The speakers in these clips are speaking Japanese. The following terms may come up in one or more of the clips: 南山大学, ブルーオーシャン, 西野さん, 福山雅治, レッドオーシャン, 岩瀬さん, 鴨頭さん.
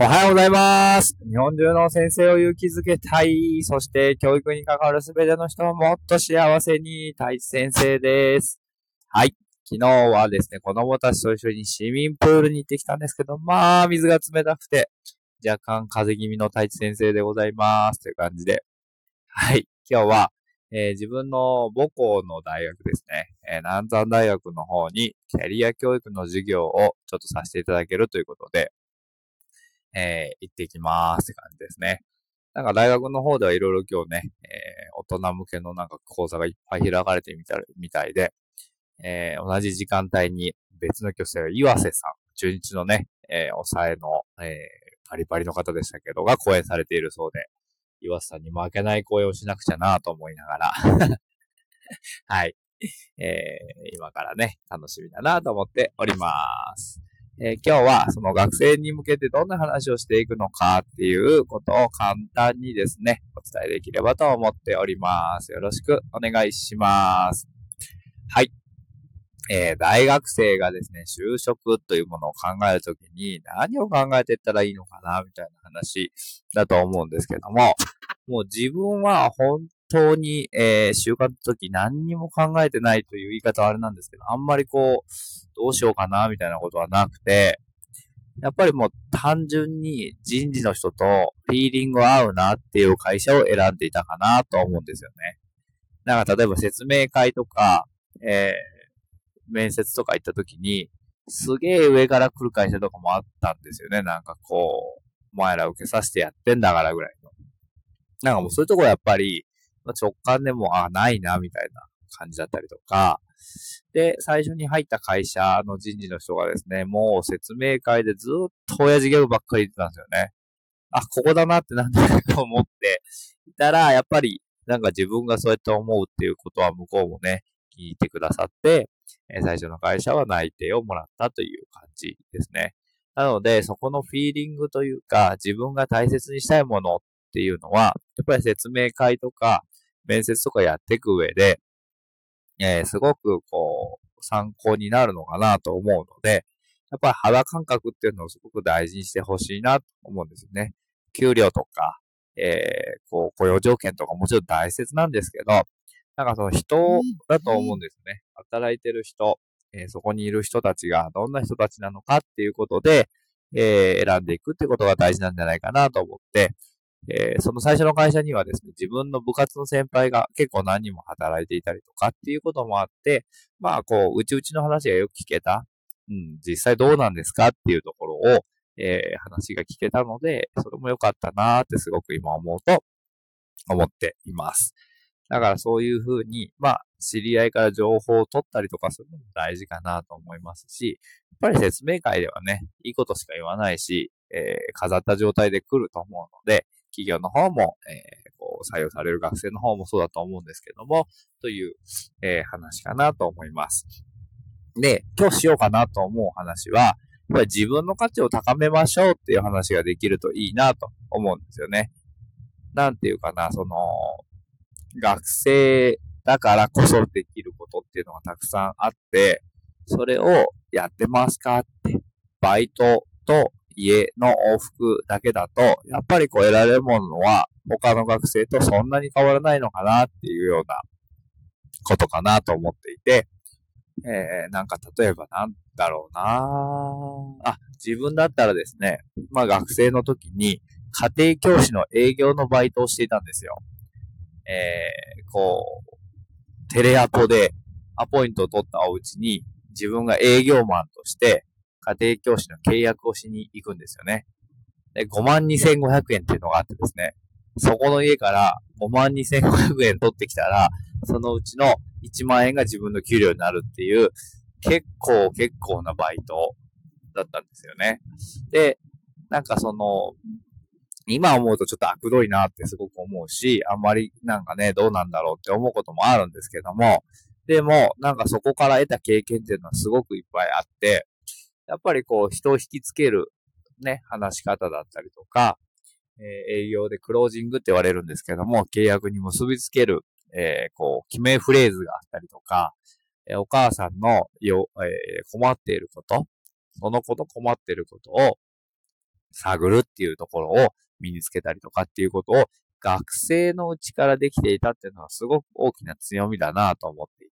おはようございます。日本中の先生を勇気づけたい。そして教育に関わるすべての人をもっと幸せに。太一先生です。はい。昨日はですね、子供たちと一緒に市民プールに行ってきたんですけど、まあ、水が冷たくて、若干風邪気味の太一先生でございます。という感じで。はい。今日は、自分の母校の大学ですね、南山大学の方にキャリア教育の授業をちょっとさせていただけるということで、行ってきますって感じですね。なんか大学の方ではいろいろ今日ね、大人向けのなんか講座がいっぱい開かれてみたいで、同じ時間帯に別の教室の岩瀬さん、中日のね、抑えの、パリパリの方でしたけどが講演されているそうで、岩瀬さんに負けない講演をしなくちゃなぁと思いながら、はい、今からね楽しみだなぁと思っております。今日はその学生に向けてどんな話をしていくのかっていうことを簡単にですね、お伝えできればと思っております。よろしくお願いします。はい。大学生がですね、就職というものを考えるときに何を考えていったらいいのかな、みたいな話だと思うんですけども、もう自分は本当に、就活のとき何にも考えてないという言い方はあれなんですけど、あんまりどうしようかな、みたいなことはなくて、やっぱりもう単純に人事の人とフィーリング合うなっていう会社を選んでいたかなと思うんですよね。なんか例えば説明会とか、面接とか行った時に、すげえ上から来る会社とかもあったんですよね。なんかお前ら受けさせてやってんだからぐらいの。なんかもうそういうところやっぱり、直感でも、ないな、みたいな感じだったりとか。で、最初に入った会社の人事の人がですね、もう説明会でずっと親父ギャグばっかり言ってたんですよね。ここだなってなんとなく思っていたら、やっぱりなんか自分がそうやって思うっていうことは向こうもね、聞いてくださって、最初の会社は内定をもらったという感じですね。なので、そこのフィーリングというか、自分が大切にしたいものっていうのは、やっぱり説明会とか、面接とかやっていく上で、すごく参考になるのかなと思うので、やっぱり肌感覚っていうのをすごく大事にしてほしいなと思うんですよね。給料とか、雇用条件とかもちろん大切なんですけど、なんかその人だと思うんですね。働いてる人、そこにいる人たちがどんな人たちなのかっていうことで、選んでいくってことが大事なんじゃないかなと思って、その最初の会社にはですね、自分の部活の先輩が結構何人も働いていたりとかっていうこともあって、まあうちの話がよく聞けた、実際どうなんですかっていうところを、話が聞けたので、それも良かったなーってすごく今思うと思っています。だからそういうふうに、知り合いから情報を取ったりとかするのも大事かなと思いますし、やっぱり説明会ではね、いいことしか言わないし、飾った状態で来ると思うので、企業の方も、採用される学生の方もそうだと思うんですけども、という、話かなと思います。で、今日しようかなと思う話は、やっぱり自分の価値を高めましょうっていう話ができるといいなと思うんですよね。なんていうかな、学生だからこそできることっていうのがたくさんあって、それをやってますかって、バイトと家の往復だけだと、やっぱり得られるものは他の学生とそんなに変わらないのかなっていうようなことかなと思っていて、なんか例えばなんだろうなぁ。自分だったらですね、学生の時に家庭教師の営業のバイトをしていたんですよ。テレアポでアポイントを取ったおうちに自分が営業マンとして家庭教師の契約をしに行くんですよね。で、52,500 円っていうのがあってですね、そこの家から 52,500 円取ってきたら、そのうちの1万円が自分の給料になるっていう結構なバイトだったんですよね。で、なんか今思うとちょっと悪どいなってすごく思うし、あんまりなんかね、どうなんだろうって思うこともあるんですけども、でもなんかそこから得た経験っていうのはすごくいっぱいあって、やっぱり人を引きつけるね、話し方だったりとか、営業でクロージングって言われるんですけども、契約に結びつける、決めフレーズがあったりとか、お母さんの困っていること、その子の困っていることを探るっていうところを身につけたりとかっていうことを学生のうちからできていたっていうのはすごく大きな強みだなと思ってい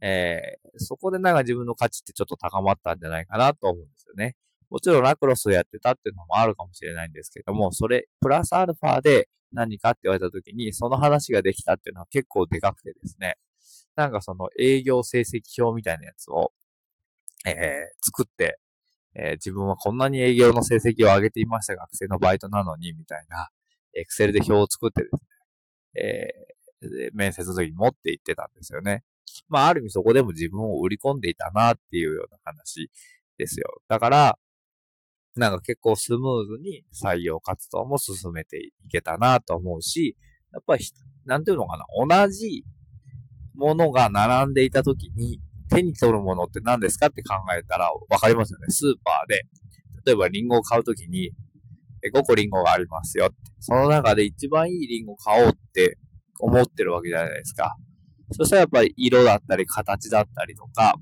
て、そこでなんか自分の価値ってちょっと高まったんじゃないかなと思うんですよね。もちろんラクロスをやってたっていうのもあるかもしれないんですけども、それプラスアルファで何かって言われた時にその話ができたっていうのは結構でかくてですね、なんかその営業成績表みたいなやつを、作って、自分はこんなに営業の成績を上げていましたが、学生のバイトなのにみたいなエクセルで表を作ってですね、面接の時に持って行ってたんですよね。まあある意味そこでも自分を売り込んでいたなっていうような話ですよ。だからなんか結構スムーズに採用活動も進めていけたなと思うし、やっぱりなんていうのかな、同じものが並んでいた時に手に取るものって何ですかって考えたらわかりますよね。スーパーで例えばリンゴを買う時に5個リンゴがありますよって、その中で一番いいリンゴを買おうって思ってるわけじゃないですか。そしたらやっぱり色だったり形だったりとか、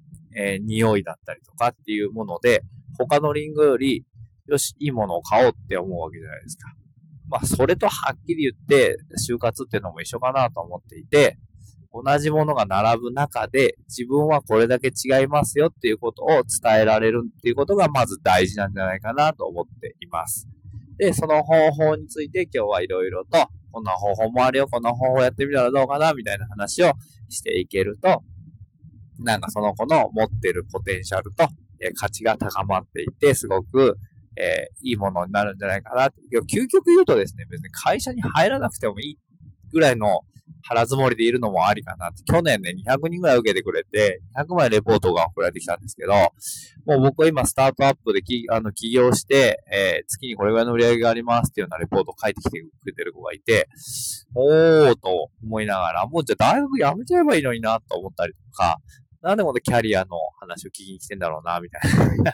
匂いだったりとかっていうもので他のリンゴよりよしいいものを買おうって思うわけじゃないですか。まあそれとはっきり言って就活っていうのも一緒かなと思っていて、同じものが並ぶ中で自分はこれだけ違いますよっていうことを伝えられるっていうことがまず大事なんじゃないかなと思っています。で、その方法について今日はいろいろとこんな方法もあるよ、こんな方法やってみたらどうかなみたいな話をしていけると、なんかその子の持ってるポテンシャルと価値が高まっていて、すごくいいものになるんじゃないかなって。究極言うとですね、別に会社に入らなくてもいいぐらいの腹積もりでいるのもありかなって。去年ね、200人ぐらい受けてくれて、200枚レポートが送られてきたんですけど、もう僕は今スタートアップで起業して、月にこれぐらいの売り上げがありますっていうようなレポートを書いてきてくれてる子がいて、おーと思いながら、もうじゃあ大学辞めちゃえばいいのになと思ったりとか、なんでこのキャリアの話を聞きに来てんだろうなみたいな。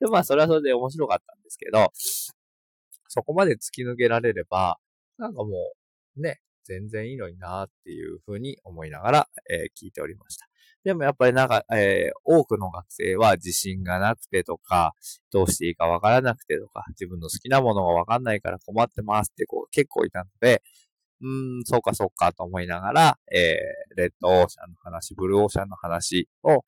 でまあそれはそれで面白かったんですけど、そこまで突き抜けられれば、なんかもうね、全然いいのになっていうふうに思いながら、聞いておりました。でもやっぱりなんか、多くの学生は自信がなくてとか、どうしていいかわからなくてとか、自分の好きなものがわかんないから困ってますって子が結構いたので、そうかそうかと思いながら、レッドオーシャンの話、ブルーオーシャンの話を、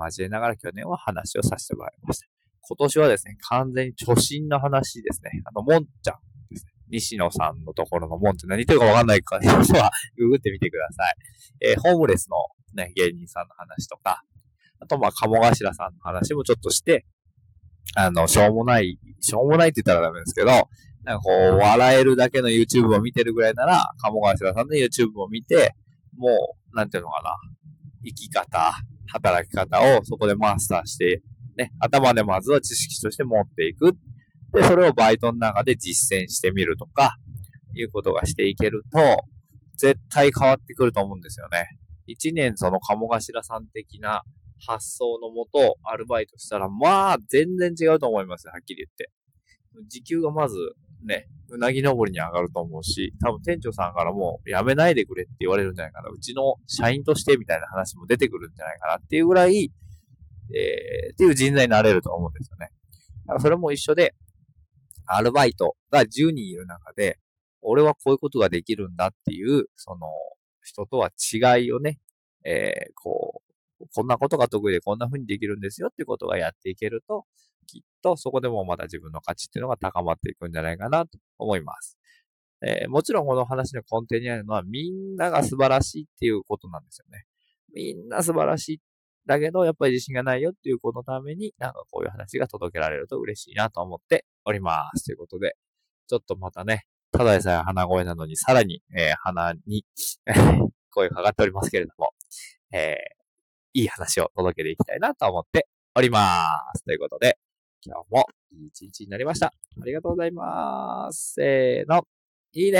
交えながら去年は話をさせてもらいました。今年はですね、完全に貯金の話ですね。もんちゃんですね。西野さんのところのもんって何言ってるかわかんないから、そはググってみてください。ホームレスのね、芸人さんの話とか、あとまあ、鴨頭さんの話もちょっとして、しょうもないって言ったらダメですけど、なんかこう、笑えるだけの YouTube を見てるぐらいなら、鴨頭さんの YouTube を見て、もう、なんていうのかな、生き方、働き方をそこでマスターして、ね、頭でまずは知識として持っていく。で、それをバイトの中で実践してみるとか、いうことがしていけると、絶対変わってくると思うんですよね。一年その鴨頭さん的な発想のもと、アルバイトしたら、まあ、全然違うと思います。はっきり言って。時給がまず、ね、うなぎ登りに上がると思うし、多分店長さんからもうやめないでくれって言われるんじゃないかな。うちの社員としてみたいな話も出てくるんじゃないかなっていうぐらい、っていう人材になれると思うんですよね。だからそれも一緒で、アルバイトが10人いる中で、俺はこういうことができるんだっていう、その人とは違いをね、こんなことが得意でこんな風にできるんですよってことがやっていけると、きっとそこでもまた自分の価値っていうのが高まっていくんじゃないかなと思います。もちろんこの話の根底にあるのはみんなが素晴らしいっていうことなんですよね。みんな素晴らしい。だけどやっぱり自信がないよっていう子のためになんかこういう話が届けられると嬉しいなと思っております。ということで、ちょっとまたね、ただでさえ鼻声なのにさらに、鼻に声がかかっておりますけれども、いい話を届けていきたいなと思っております。ということで、今日もいい一日になりました。ありがとうございます。せーの、いいね。